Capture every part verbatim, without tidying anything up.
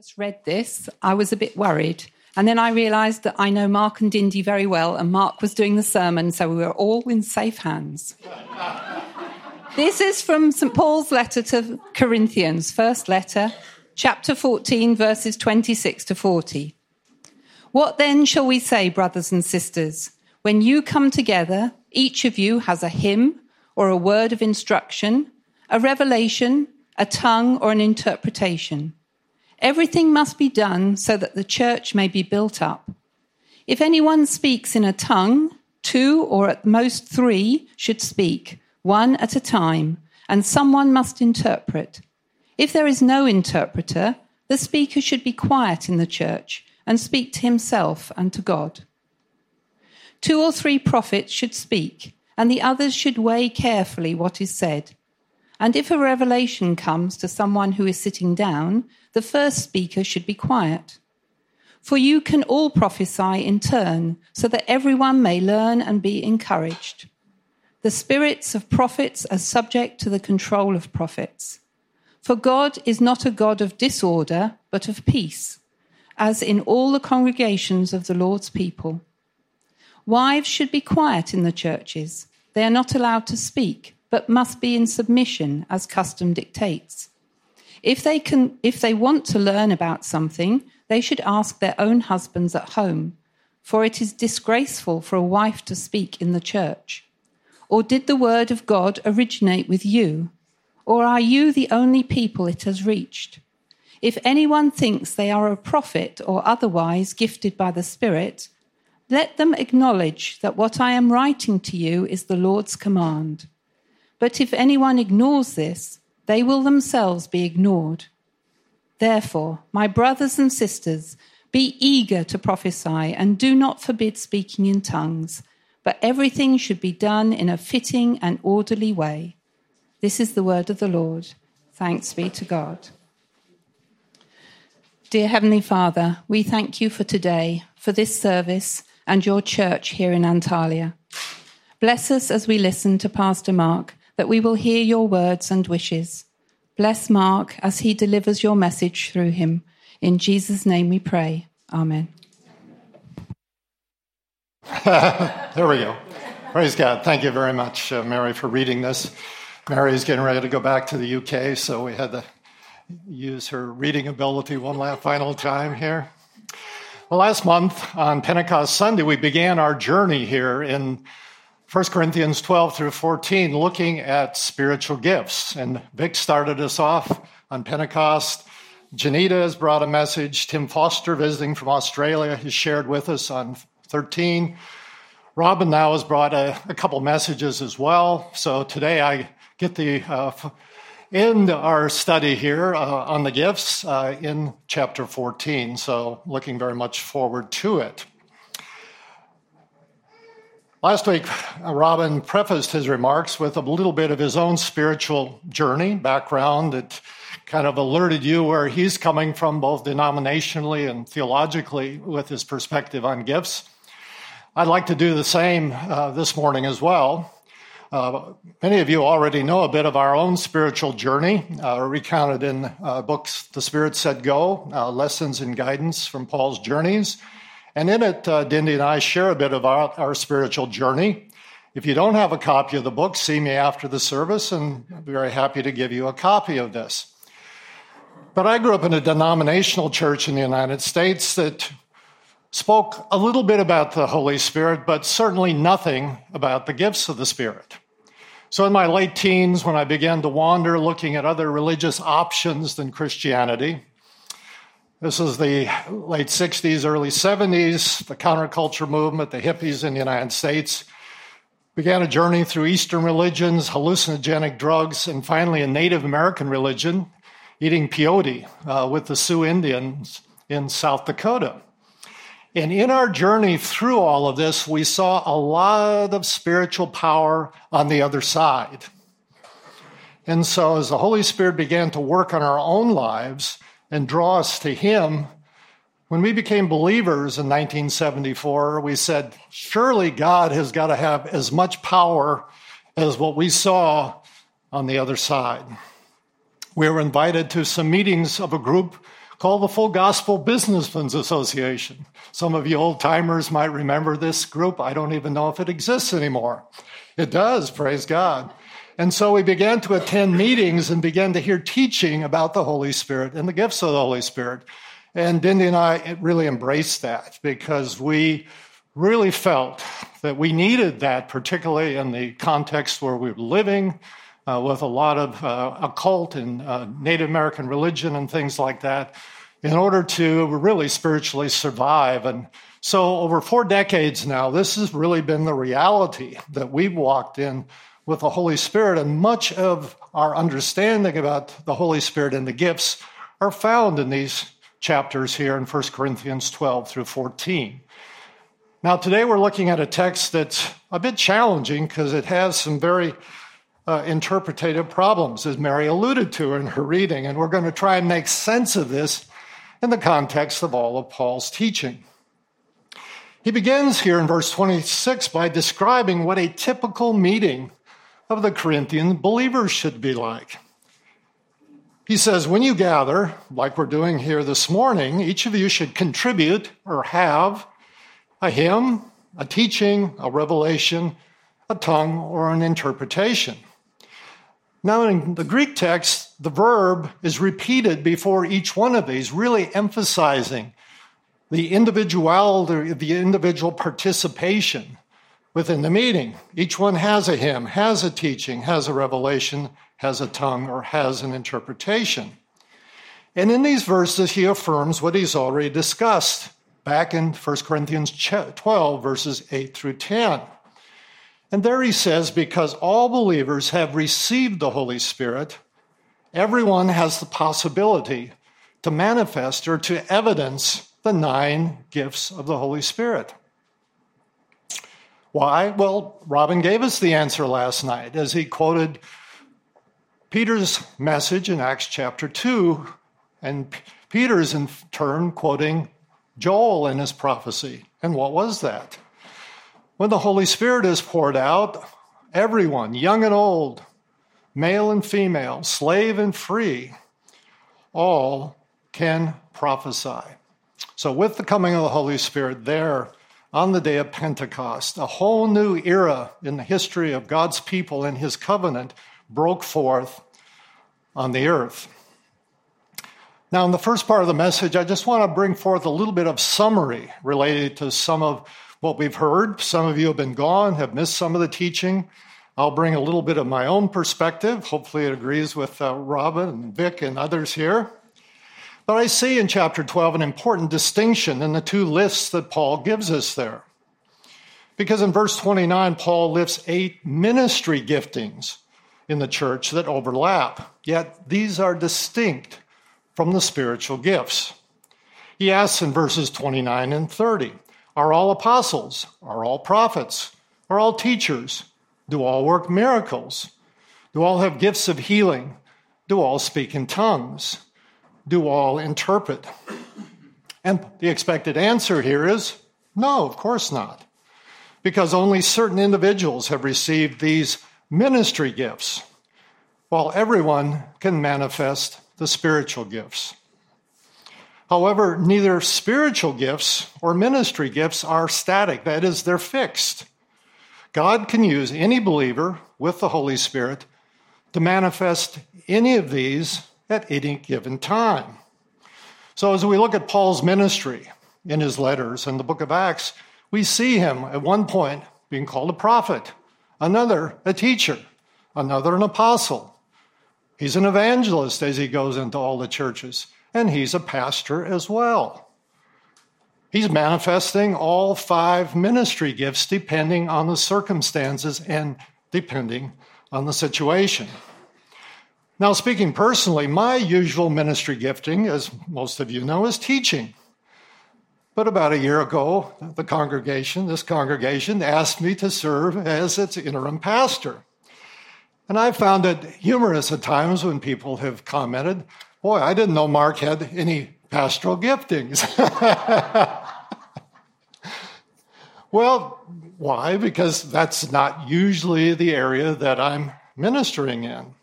first read this, I was a bit worried. And then I realized that I know Mark and Dindy very well, and Mark was doing the sermon, so we were all in safe hands. This is from Saint Paul's letter to Corinthians, first letter, chapter fourteen, verses twenty-six to forty. What then shall we say, brothers and sisters? When you come together, each of you has a hymn or a word of instruction, a revelation, a tongue or an interpretation. Everything must be done so that the church may be built up. If anyone speaks in a tongue, two or at most three should speak, one at a time, and someone must interpret. If there is no interpreter, the speaker should be quiet in the church and speak to himself and to God. Two or three prophets should speak, and the others should weigh carefully what is said. And if a revelation comes to someone who is sitting down, the first speaker should be quiet. For you can all prophesy in turn, so that everyone may learn and be encouraged. The spirits of prophets are subject to the control of prophets. For God is not a God of disorder, but of peace, as in all the congregations of the Lord's people. Wives should be quiet in the churches. They are not allowed to speak, but must be in submission, as custom dictates. If they can, if they want to learn about something, they should ask their own husbands at home, for it is disgraceful for a wife to speak in the church. Or did the word of God originate with you? Or are you the only people it has reached? If anyone thinks they are a prophet or otherwise gifted by the Spirit, let them acknowledge that what I am writing to you is the Lord's command. But if anyone ignores this, they will themselves be ignored. Therefore, my brothers and sisters, be eager to prophesy and do not forbid speaking in tongues, but everything should be done in a fitting and orderly way. This is the word of the Lord. Thanks be to God. Dear Heavenly Father, we thank you for today, for this service, and your church here in Antalya. Bless us as we listen to Pastor Mark, that we will hear your words and wishes. Bless Mark as he delivers your message through him. In Jesus' name we pray. Amen. There we go. Praise God. Thank you very much, uh, Mary, for reading this. Mary's getting ready to go back to the U K, so we had to use her reading ability one last final time here. Well, last month on Pentecost Sunday, we began our journey here in First Corinthians twelve through fourteen, looking at spiritual gifts. And Vic started us off on Pentecost. Janita has brought a message. Tim Foster, visiting from Australia, has shared with us on thirteen. Robin now has brought a, a couple messages as well. So today I get the uh, end our study here uh, on the gifts uh, in chapter fourteen, so looking very much forward to it. Last week, Robin prefaced his remarks with a little bit of his own spiritual journey, background that kind of alerted you where he's coming from, both denominationally and theologically, with his perspective on gifts. I'd like to do the same uh, this morning as well. Uh, many of you already know a bit of our own spiritual journey, uh, recounted in uh, books The Spirit Said Go, uh, Lessons and Guidance from Paul's Journeys. And in it, uh, Dindy and I share a bit of our, our spiritual journey. If you don't have a copy of the book, see me after the service, and I'll be very happy to give you a copy of this. But I grew up in a denominational church in the United States that spoke a little bit about the Holy Spirit, but certainly nothing about the gifts of the Spirit. So in my late teens, when I began to wander looking at other religious options than Christianity, this is the late sixties, early seventies, the counterculture movement, the hippies in the United States, began a journey through Eastern religions, hallucinogenic drugs, and finally a Native American religion, eating peyote uh, with the Sioux Indians in South Dakota. And in our journey through all of this, we saw a lot of spiritual power on the other side. And so as the Holy Spirit began to work on our own lives and draw us to Him, when we became believers in nineteen seventy-four, we said, surely God has got to have as much power as what we saw on the other side. We were invited to some meetings of a group called the Full Gospel Businessmen's Association. Some of you old-timers might remember this group. I don't even know if it exists anymore. It does, praise God. And so we began to attend meetings and began to hear teaching about the Holy Spirit and the gifts of the Holy Spirit. And Dindy and I really embraced that because we really felt that we needed that, particularly in the context where we were living uh, with a lot of uh, occult and uh, Native American religion and things like that in order to really spiritually survive. And so over four decades now, this has really been the reality that we've walked in with the Holy Spirit, and much of our understanding about the Holy Spirit and the gifts are found in these chapters here in First Corinthians twelve through fourteen. Now, today we're looking at a text that's a bit challenging because it has some very uh, interpretative problems, as Mary alluded to in her reading, and we're going to try and make sense of this in the context of all of Paul's teaching. He begins here in verse twenty-six by describing what a typical meeting of the Corinthian believers should be like. He says, when you gather, like we're doing here this morning, each of you should contribute or have a hymn, a teaching, a revelation, a tongue, or an interpretation. Now, in the Greek text, the verb is repeated before each one of these, really emphasizing the individuality, the individual participation within the meeting. Each one has a hymn, has a teaching, has a revelation, has a tongue, or has an interpretation. And in these verses, he affirms what he's already discussed back in First Corinthians twelve, verses eight through ten. And there he says, because all believers have received the Holy Spirit, everyone has the possibility to manifest or to evidence the nine gifts of the Holy Spirit. Why? Well, Robin gave us the answer last night as he quoted Peter's message in Acts chapter two, and Peter is in turn quoting Joel in his prophecy. And what was that? When the Holy Spirit is poured out, everyone, young and old, male and female, slave and free, all can prophesy. So with the coming of the Holy Spirit there on the day of Pentecost, a whole new era in the history of God's people and his covenant broke forth on the earth. Now, in the first part of the message, I just want to bring forth a little bit of summary related to some of what we've heard. Some of you have been gone, have missed some of the teaching. I'll bring a little bit of my own perspective. Hopefully it agrees with uh, Robin and Vic and others here. But I see in chapter twelve an important distinction in the two lists that Paul gives us there. Because in verse twenty-nine, Paul lists eight ministry giftings in the church that overlap. Yet these are distinct from the spiritual gifts. He asks in verses twenty-nine and thirty, are all apostles? Are all prophets? Are all teachers? Do all work miracles? Do all have gifts of healing? Do all speak in tongues? Do all interpret? And the expected answer here is, no, of course not, because only certain individuals have received these ministry gifts, while everyone can manifest the spiritual gifts. However, neither spiritual gifts or ministry gifts are static. That is, they're fixed. God can use any believer with the Holy Spirit to manifest any of these at any given time. So as we look at Paul's ministry in his letters in the book of Acts, we see him at one point being called a prophet, another a teacher, another an apostle. He's an evangelist as he goes into all the churches, and he's a pastor as well. He's manifesting all five ministry gifts depending on the circumstances and depending on the situation. Now, speaking personally, my usual ministry gifting, as most of you know, is teaching. But about a year ago, the congregation, this congregation, asked me to serve as its interim pastor. And I found it humorous at times when people have commented, boy, I didn't know Mark had any pastoral giftings. Well, why? Because that's not usually the area that I'm ministering in.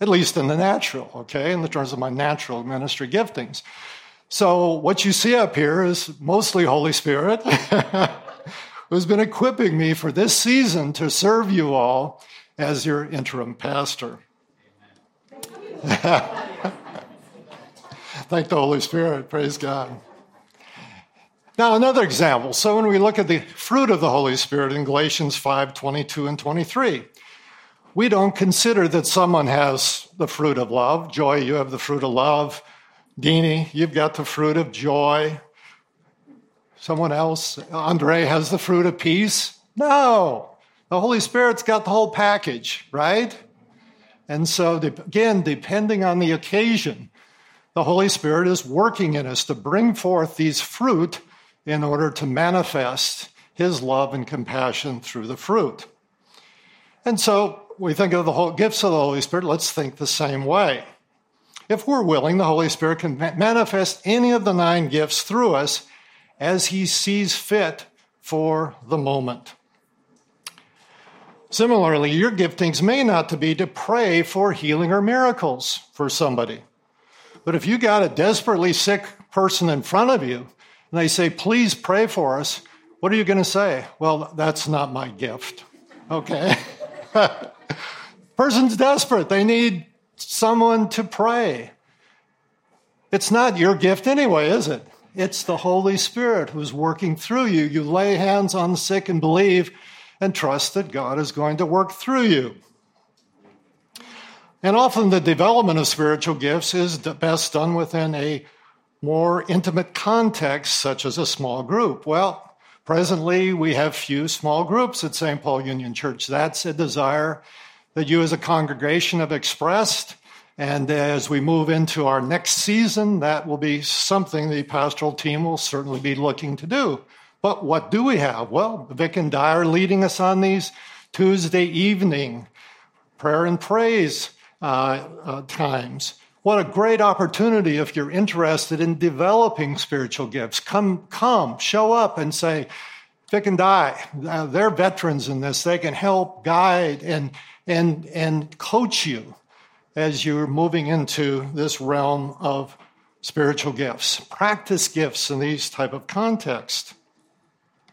at least in the natural, okay, in the terms of my natural ministry giftings. So what you see up here is mostly Holy Spirit, who's been equipping me for this season to serve you all as your interim pastor. Thank the Holy Spirit. Praise God. Now, another example. So when we look at the fruit of the Holy Spirit in Galatians five, twenty-two and twenty-three, we don't consider that someone has the fruit of love. Joy, you have the fruit of love. Dinah, you've got the fruit of joy. Someone else, Andre, has the fruit of peace. No, the Holy Spirit's got the whole package, right? And so, again, depending on the occasion, the Holy Spirit is working in us to bring forth these fruit in order to manifest his love and compassion through the fruit. And so we think of the whole gifts of the Holy Spirit, let's think the same way. If we're willing, the Holy Spirit can manifest any of the nine gifts through us as he sees fit for the moment. Similarly, your giftings may not be to pray for healing or miracles for somebody. But if you got a desperately sick person in front of you, and they say, please pray for us, what are you going to say? Well, that's not my gift. Okay. Person's desperate. They need someone to pray. It's not your gift anyway, is it? It's the Holy Spirit who's working through you. You lay hands on the sick and believe and trust that God is going to work through you. And often the development of spiritual gifts is best done within a more intimate context, such as a small group. Well, presently we have few small groups at Saint Paul Union Church. That's a desire that you as a congregation have expressed. And as we move into our next season, that will be something the pastoral team will certainly be looking to do. But what do we have? Well, Vic and Di are leading us on these Tuesday evening prayer and praise uh, uh, times. What a great opportunity if you're interested in developing spiritual gifts. Come, come, show up and say, Vic and Di, they're veterans in this. They can help guide and, and, and coach you as you're moving into this realm of spiritual gifts. Practice gifts in these type of contexts.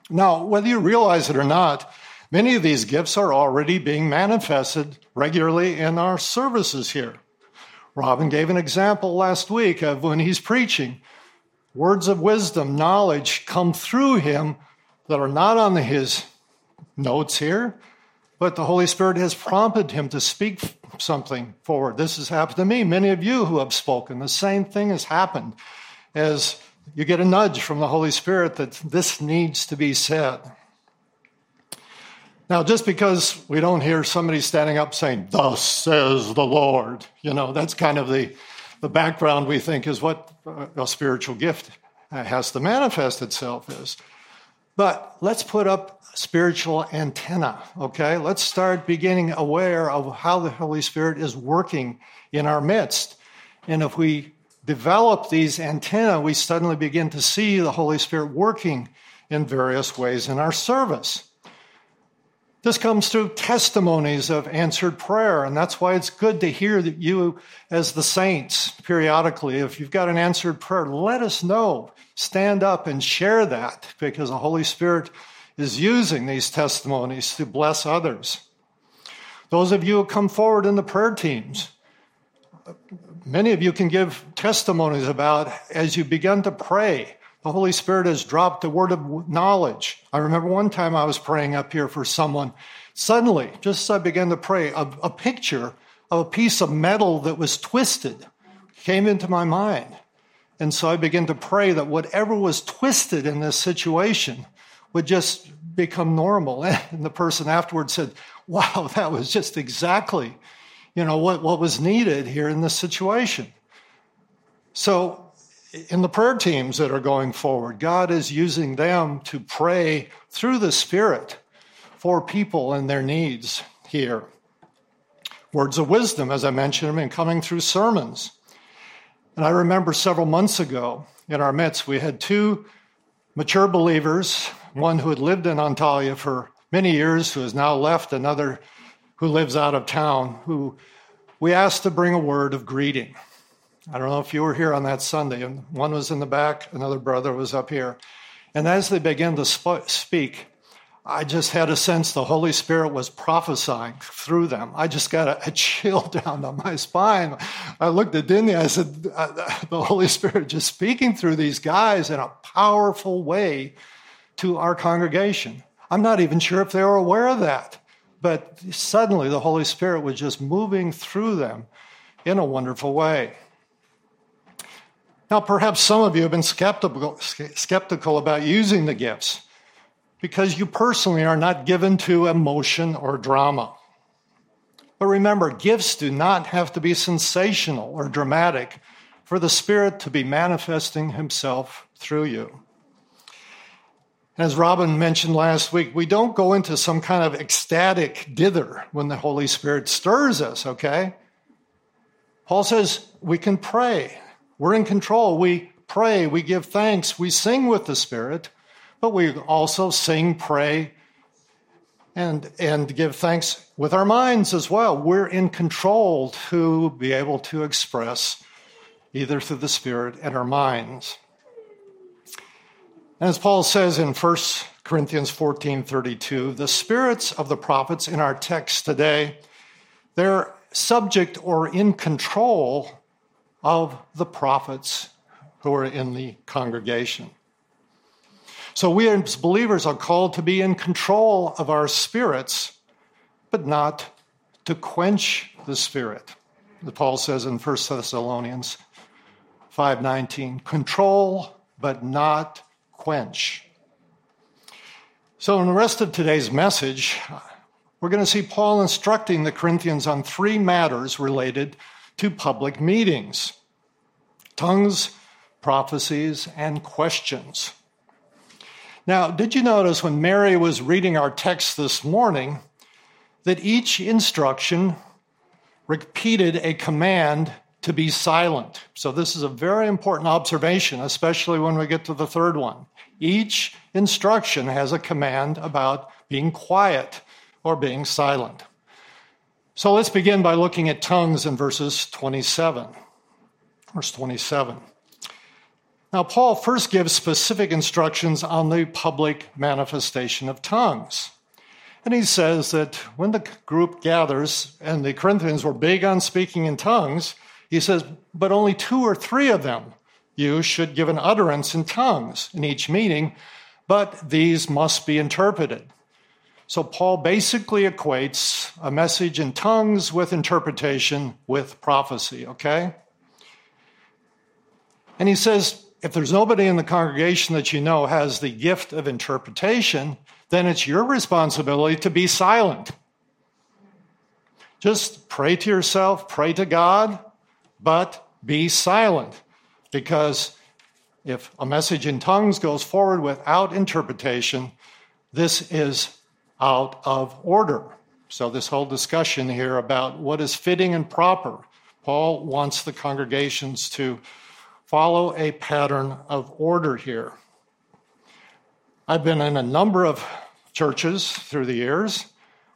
Now, whether you realize it or not, many of these gifts are already being manifested regularly in our services here. Robin gave an example last week of when he's preaching. Words of wisdom, knowledge come through him that are not on his notes here, but the Holy Spirit has prompted him to speak something forward. This has happened to me. Many of you who have spoken, the same thing has happened as you get a nudge from the Holy Spirit that this needs to be said. Now, just because we don't hear somebody standing up saying, thus says the Lord, you know, that's kind of the, the background we think is what a spiritual gift has to manifest itself is. But let's put up spiritual antenna, okay? Let's start beginning aware of how the Holy Spirit is working in our midst. And if we develop these antennae, we suddenly begin to see the Holy Spirit working in various ways in our service. This comes through testimonies of answered prayer, and that's why it's good to hear that you, as the saints, periodically, if you've got an answered prayer, let us know. Stand up and share that, because the Holy Spirit is using these testimonies to bless others. Those of you who come forward in the prayer teams, many of you can give testimonies about, as you begin to pray, the Holy Spirit has dropped a word of knowledge. I remember one time I was praying up here for someone. Suddenly, just as I began to pray, a, a picture of a piece of metal that was twisted came into my mind. And so I began to pray that whatever was twisted in this situation would just become normal. And the person afterwards said, wow, that was just exactly, you know, what, what was needed here in this situation. So in the prayer teams that are going forward, God is using them to pray through the Spirit for people and their needs here. Words of wisdom, as I mentioned, have been coming through sermons. And I remember several months ago in our midst, we had two mature believers, one who had lived in Antalya for many years, who has now left, another who lives out of town, who we asked to bring a word of greeting. I don't know if you were here on that Sunday, and one was in the back, another brother was up here. And as they began to sp- speak, I just had a sense the Holy Spirit was prophesying through them. I just got a, a chill down on my spine. I looked at Dindy, I said, the Holy Spirit just speaking through these guys in a powerful way to our congregation. I'm not even sure if they were aware of that, but suddenly the Holy Spirit was just moving through them in a wonderful way. Now, perhaps some of you have been skeptical, skeptical about using the gifts because you personally are not given to emotion or drama. But remember, gifts do not have to be sensational or dramatic for the Spirit to be manifesting Himself through you. As Robin mentioned last week, we don't go into some kind of ecstatic dither when the Holy Spirit stirs us, okay? Paul says we can pray. We're in control. We pray, we give thanks, we sing with the Spirit, but we also sing, pray, and, and give thanks with our minds as well. We're in control to be able to express either through the Spirit and our minds. And as Paul says in First Corinthians fourteen thirty-two, the spirits of the prophets in our text today, they're subject or in control of the prophets who are in the congregation. So we as believers are called to be in control of our spirits, but not to quench the Spirit. As Paul says in First Thessalonians five nineteen, control but not quench. So in the rest of today's message, we're going to see Paul instructing the Corinthians on three matters related to public meetings: tongues, prophecies, and questions. Now, did you notice when Mary was reading our text this morning that each instruction repeated a command to be silent? So this is a very important observation, especially when we get to the third one. Each instruction has a command about being quiet or being silent. So let's begin by looking at tongues in verses twenty-seven, verse twenty-seven. Now, Paul first gives specific instructions on the public manifestation of tongues. And he says that when the group gathers, and the Corinthians were big on speaking in tongues, he says, but only two or three of them you should give an utterance in tongues in each meeting, but these must be interpreted. So Paul basically equates a message in tongues with interpretation with prophecy, okay? And he says, if there's nobody in the congregation that you know has the gift of interpretation, then it's your responsibility to be silent. Just pray to yourself, pray to God, but be silent. Because if a message in tongues goes forward without interpretation, this is out of order. So this whole discussion here about what is fitting and proper, Paul wants the congregations to follow a pattern of order here. I've been in a number of churches through the years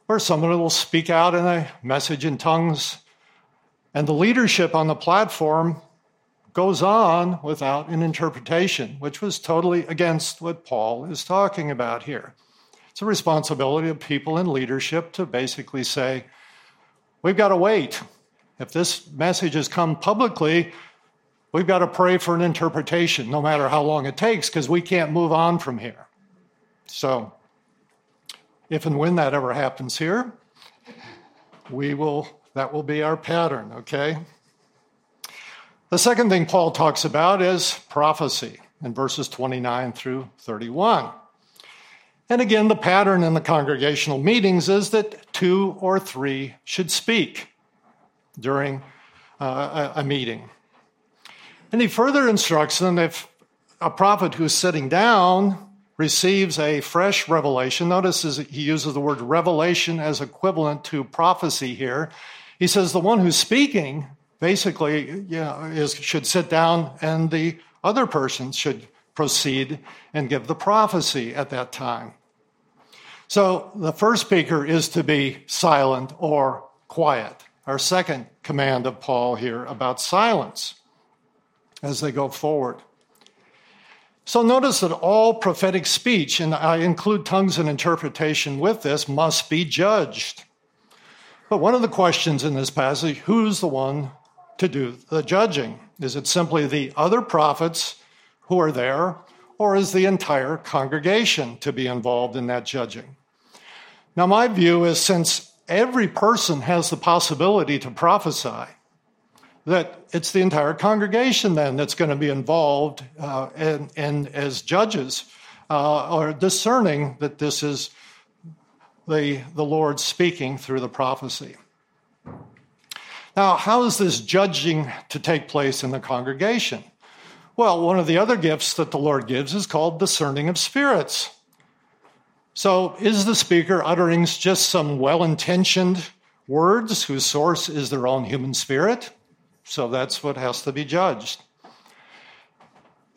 where someone will speak out in a message in tongues, and the leadership on the platform goes on without an interpretation, which was totally against what Paul is talking about here. It's a responsibility of people in leadership to basically say, we've got to wait. If this message has come publicly, we've got to pray for an interpretation, no matter how long it takes, because we can't move on from here. So if and when that ever happens here, we will, that will be our pattern, okay? The second thing Paul talks about is prophecy in verses twenty-nine through thirty-one. And again, the pattern in the congregational meetings is that two or three should speak during uh, a meeting. And he further instructs them if a prophet who's sitting down receives a fresh revelation. Notice he uses the word revelation as equivalent to prophecy here. He says the one who's speaking basically you know, is, should sit down, and the other person should proceed and give the prophecy at that time. So the first speaker is to be silent or quiet. our second command of Paul here about silence as they go forward. So notice that all prophetic speech, and I include tongues and interpretation with this, must be judged. But one of the questions in this passage, who's the one to do the judging? Is it simply the other prophets who are there, or is the entire congregation to be involved in that judging? Now, my view is since every person has the possibility to prophesy, that it's the entire congregation then that's going to be involved uh, and, and as judges uh, are discerning that this is the, the Lord speaking through the prophecy. Now, how is this judging to take place in the congregation? Well, one of the other gifts that the Lord gives is called discerning of spirits. So is the speaker uttering just some well-intentioned words whose source is their own human spirit? So that's what has to be judged.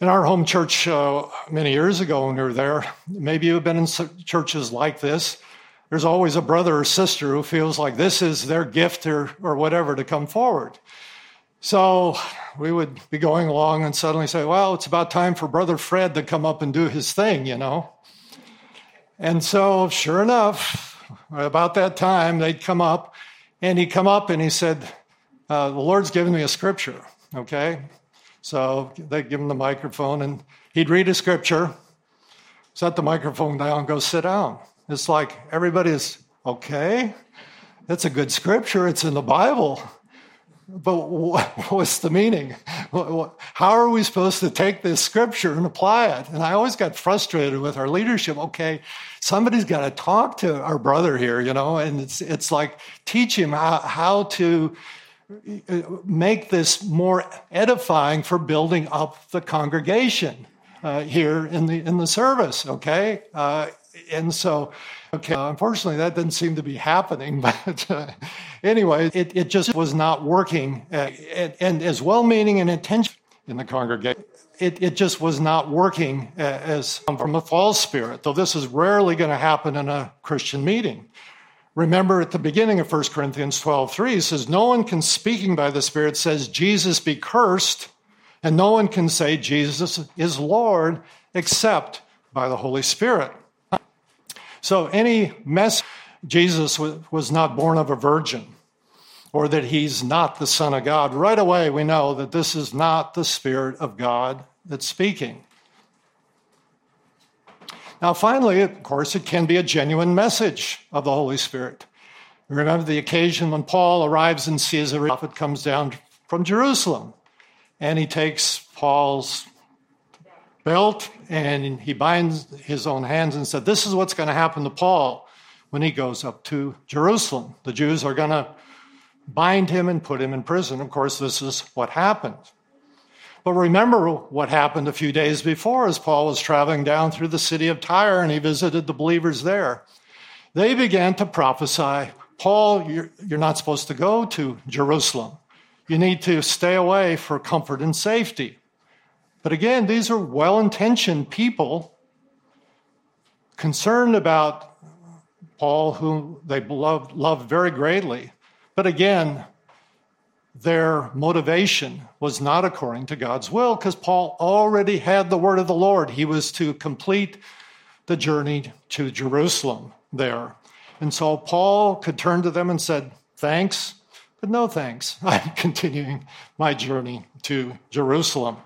In our home church uh, many years ago when we were there, maybe you've been in churches like this, there's always a brother or sister who feels like this is their gift or, or whatever to come forward. So we would be going along and suddenly say, well, it's about time for Brother Fred to come up and do his thing, you know. And so sure enough, about that time, they'd come up, and he'd come up and he said, Uh, the Lord's given me a scripture, okay? So they'd give him the microphone, and he'd read a scripture, set the microphone down, and go sit down. It's like everybody's, okay, that's a good scripture. It's in the Bible. But what, what's the meaning? How are we supposed to take this scripture and apply it? And I always got frustrated with our leadership. Okay, somebody's got to talk to our brother here, you know, and it's, it's like teach him how, how to make this more edifying for building up the congregation uh, here in the in the service, okay? Uh, and so, okay, uh, unfortunately, that didn't seem to be happening. But uh, anyway, it, it just was not working. Uh, and, and as well-meaning and intentional in the congregation, it, it just was not working as from a false spirit, though this is rarely going to happen in a Christian meeting. Remember at the beginning of First Corinthians twelve three, it says, no one can speaking by the Spirit says, Jesus be cursed, and no one can say Jesus is Lord except by the Holy Spirit. So any message, Jesus was not born of a virgin, or that he's not the Son of God. Right away we know that this is not the Spirit of God that's speaking. Now, finally, of course, it can be a genuine message of the Holy Spirit. Remember the occasion when Paul arrives in Caesarea, the prophet comes down from Jerusalem, and he takes Paul's belt, and he binds his own hands and said, this is what's going to happen to Paul when he goes up to Jerusalem. The Jews are going to bind him and put him in prison. Of course, this is what happened. But remember what happened a few days before as Paul was traveling down through the city of Tyre and he visited the believers there. They began to prophesy, Paul, you're, you're not supposed to go to Jerusalem. You need to stay away for comfort and safety. But again, these are well-intentioned people concerned about Paul, whom they loved, loved very greatly. But again, their motivation was not according to God's will because Paul already had the word of the Lord. He was to complete the journey to Jerusalem there. And so Paul could turn to them and said, thanks, but no thanks. I'm continuing my journey to Jerusalem.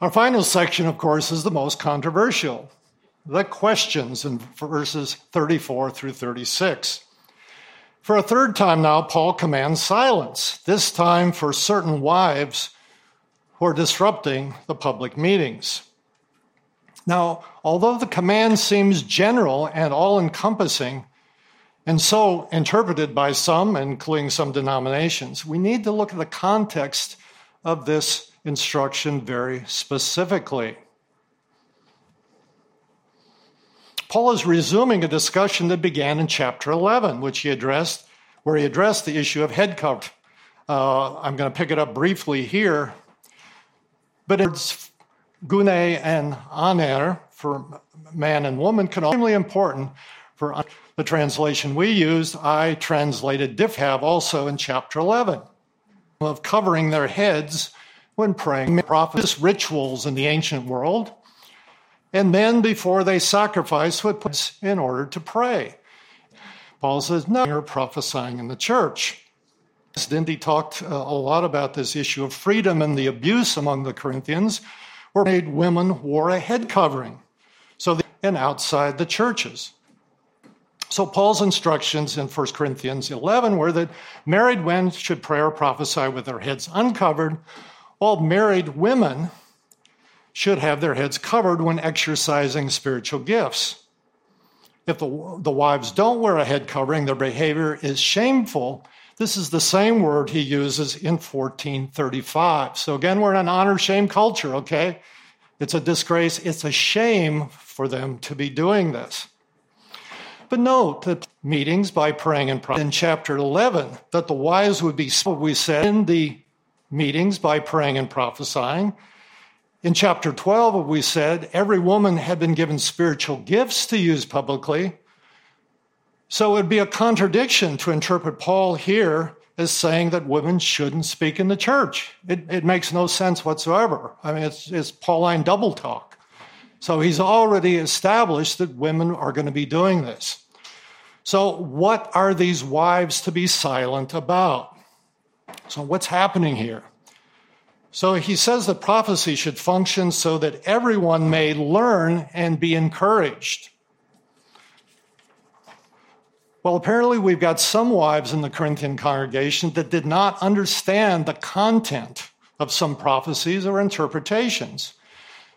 Our final section, of course, is the most controversial. The questions in verses thirty-four through thirty-six. For a third time now, Paul commands silence, this time for certain wives who are disrupting the public meetings. Now, although the command seems general and all-encompassing, and so interpreted by some, including some denominations, we need to look at the context of this instruction very specifically. Paul is resuming a discussion that began in chapter eleven, which he addressed, where he addressed the issue of head cover. Uh, I'm going to pick it up briefly here. But it's gune and aner for man and woman can be extremely important for the translation we used. I translated "diphave" also in chapter eleven of covering their heads when praying. Prophets, rituals in the ancient world, and men before they sacrificed would put in order to pray. Paul says, "No, you're prophesying in the church." Dindy talked uh, a lot about this issue of freedom and the abuse among the Corinthians, where made women wore a head covering, so they, and outside the churches. So Paul's instructions in First Corinthians eleven were that married men should pray or prophesy with their heads uncovered, while married women should have their heads covered when exercising spiritual gifts. If the, the wives don't wear a head covering, their behavior is shameful. This is the same word he uses in fourteen thirty-five. So again, we're in an honor-shame culture, okay? It's a disgrace. It's a shame for them to be doing this. But note that meetings by praying and prophesying in chapter eleven, that the wives would be, we said, in the meetings by praying and prophesying. In chapter twelve, we said, every woman had been given spiritual gifts to use publicly. So it would be a contradiction to interpret Paul here as saying that women shouldn't speak in the church. It, it makes no sense whatsoever. I mean, it's, it's Pauline double talk. So he's already established that women are going to be doing this. So what are these wives to be silent about? So what's happening here? So he says that prophecy should function so that everyone may learn and be encouraged. Well, apparently we've got some wives in the Corinthian congregation that did not understand the content of some prophecies or interpretations.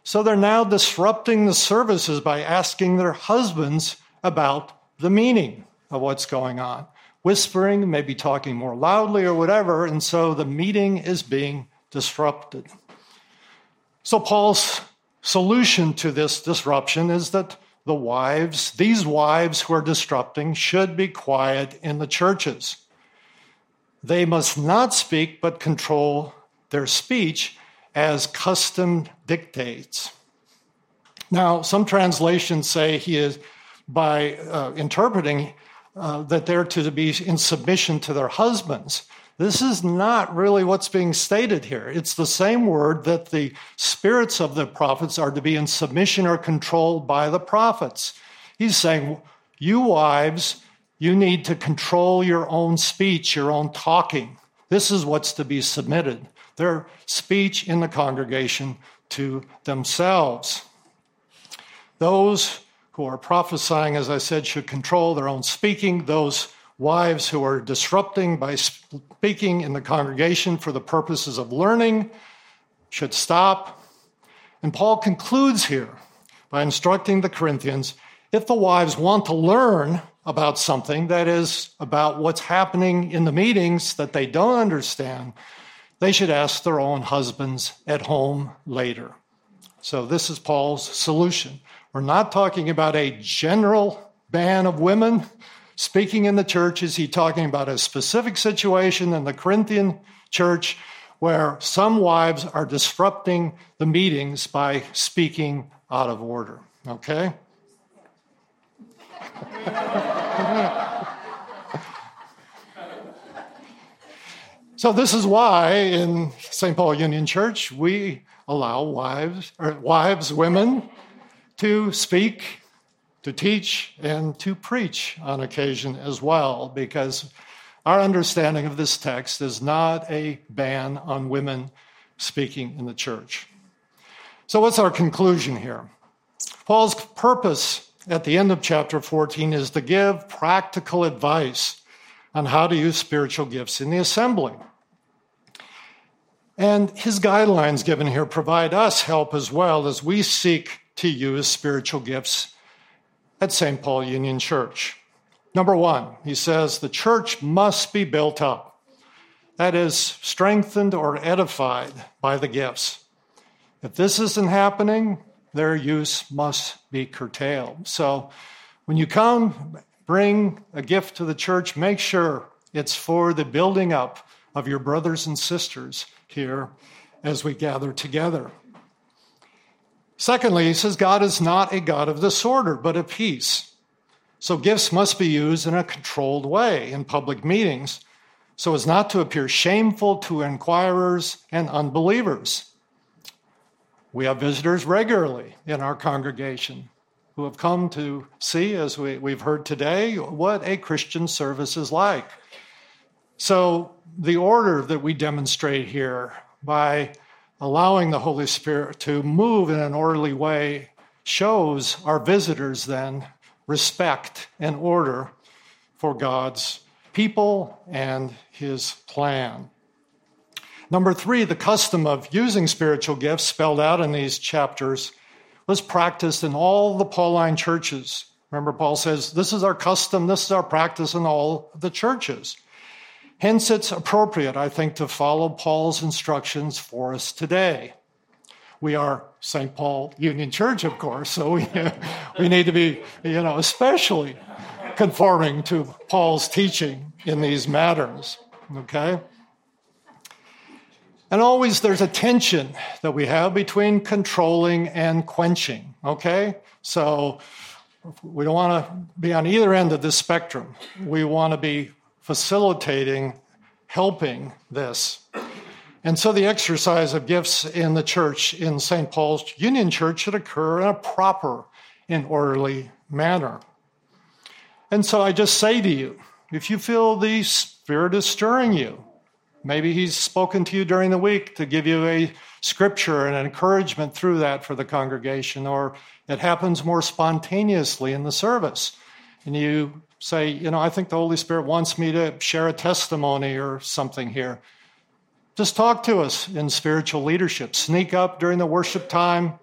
So they're now disrupting the services by asking their husbands about the meaning of what's going on, whispering, maybe talking more loudly or whatever, and so the meeting is being disrupted. So Paul's solution to this disruption is that The wives, these wives who are disrupting should be quiet in the churches. They must not speak but control their speech as custom dictates. Now, some translations say he is, by uh, interpreting, uh, that they're to be in submission to their husbands. This is not really what's being stated here. It's the same word that the spirits of the prophets are to be in submission or controlled by the prophets. He's saying, you wives, you need to control your own speech, your own talking. This is what's to be submitted, their speech in the congregation to themselves. Those who are prophesying, as I said, should control their own speaking. Those wives who are disrupting by speaking in the congregation for the purposes of learning should stop. And Paul concludes here by instructing the Corinthians, if the wives want to learn about something, that is, about what's happening in the meetings that they don't understand, they should ask their own husbands at home later. So this is Paul's solution. We're not talking about a general ban of women speaking in the church. Is he talking about a specific situation in the Corinthian church where some wives are disrupting the meetings by speaking out of order? Okay? So this is why in Saint Paul Union Church we allow wives, or wives, women, to speak, to teach, and to preach on occasion as well, because our understanding of this text is not a ban on women speaking in the church. So what's our conclusion here? Paul's purpose at the end of chapter fourteen is to give practical advice on how to use spiritual gifts in the assembly. And his guidelines given here provide us help as well as we seek to use spiritual gifts at Saint Paul Union Church. Number one, he says the church must be built up, that is, strengthened or edified by the gifts. If this isn't happening, their use must be curtailed. So when you come, bring a gift to the church, make sure it's for the building up of your brothers and sisters here as we gather together. Secondly, he says, God is not a God of disorder, but of peace. So gifts must be used in a controlled way in public meetings so as not to appear shameful to inquirers and unbelievers. We have visitors regularly in our congregation who have come to see, as we, we've heard today, what a Christian service is like. So the order that we demonstrate here by allowing the Holy Spirit to move in an orderly way shows our visitors then respect and order for God's people and his plan. Number three, the custom of using spiritual gifts spelled out in these chapters was practiced in all the Pauline churches. Remember, Paul says, this is our custom, this is our practice in all the churches. Hence, it's appropriate, I think, to follow Paul's instructions for us today. We are Saint Paul Union Church, of course, so we, we need to be, you know, especially conforming to Paul's teaching in these matters, okay? And always there's a tension that we have between controlling and quenching, okay? So we don't want to be on either end of this spectrum. We want to be facilitating, helping this. And so the exercise of gifts in the church, in Saint Paul's Union Church, should occur in a proper and orderly manner. And so I just say to you, if you feel the Spirit is stirring you, maybe he's spoken to you during the week to give you a scripture and an encouragement through that for the congregation, or it happens more spontaneously in the service. And you say, you know, I think the Holy Spirit wants me to share a testimony or something here. Just talk to us in spiritual leadership. Sneak up during the worship time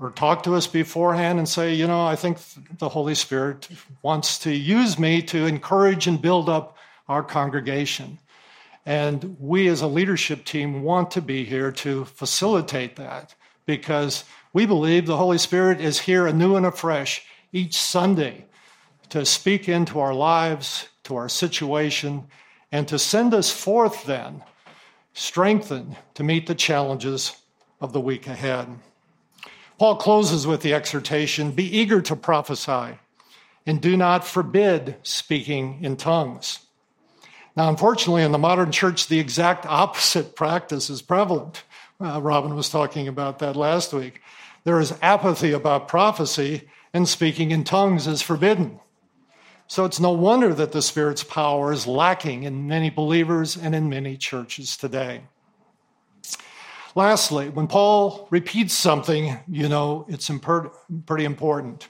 or talk to us beforehand and say, you know, I think the Holy Spirit wants to use me to encourage and build up our congregation. And we as a leadership team want to be here to facilitate that because we believe the Holy Spirit is here anew and afresh each Sunday to speak into our lives, to our situation, and to send us forth then, strengthened to meet the challenges of the week ahead. Paul closes with the exhortation, be eager to prophesy and do not forbid speaking in tongues. Now, unfortunately, in the modern church, the exact opposite practice is prevalent. Uh, Robin was talking about that last week. There is apathy about prophecy, and speaking in tongues is forbidden. So it's no wonder that the Spirit's power is lacking in many believers and in many churches today. Lastly, when Paul repeats something, you know it's imper- pretty important.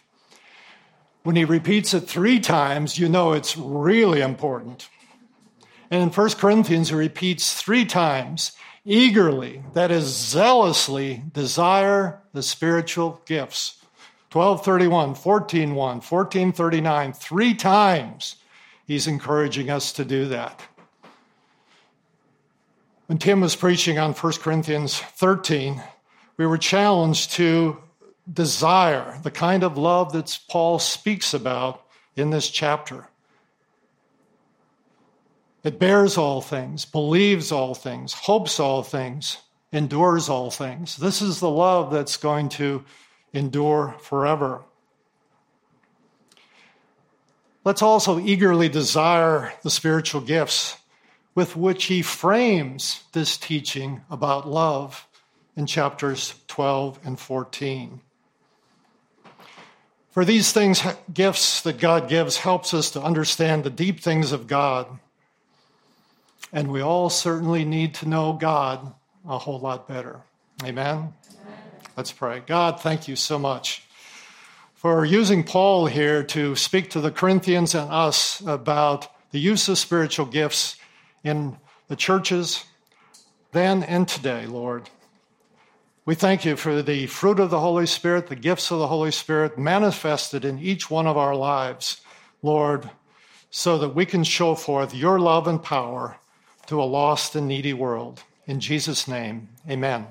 When he repeats it three times, you know it's really important. And in First Corinthians, he repeats three times, eagerly, that is, zealously desire the spiritual gifts. twelve thirty-one, fourteen one, fourteen thirty-nine, three times he's encouraging us to do that. When Tim was preaching on First Corinthians thirteen, we were challenged to desire the kind of love that Paul speaks about in this chapter. It bears all things, believes all things, hopes all things, endures all things. This is the love that's going to endure forever. Let's also eagerly desire the spiritual gifts with which he frames this teaching about love in chapters twelve and fourteen. For these things, gifts that God gives helps us to understand the deep things of God. And we all certainly need to know God a whole lot better. Amen? Amen? Let's pray. God, thank you so much for using Paul here to speak to the Corinthians and us about the use of spiritual gifts in the churches then and today, Lord. We thank you for the fruit of the Holy Spirit, the gifts of the Holy Spirit manifested in each one of our lives, Lord, so that we can show forth your love and power to a lost and needy world. In Jesus' name, amen.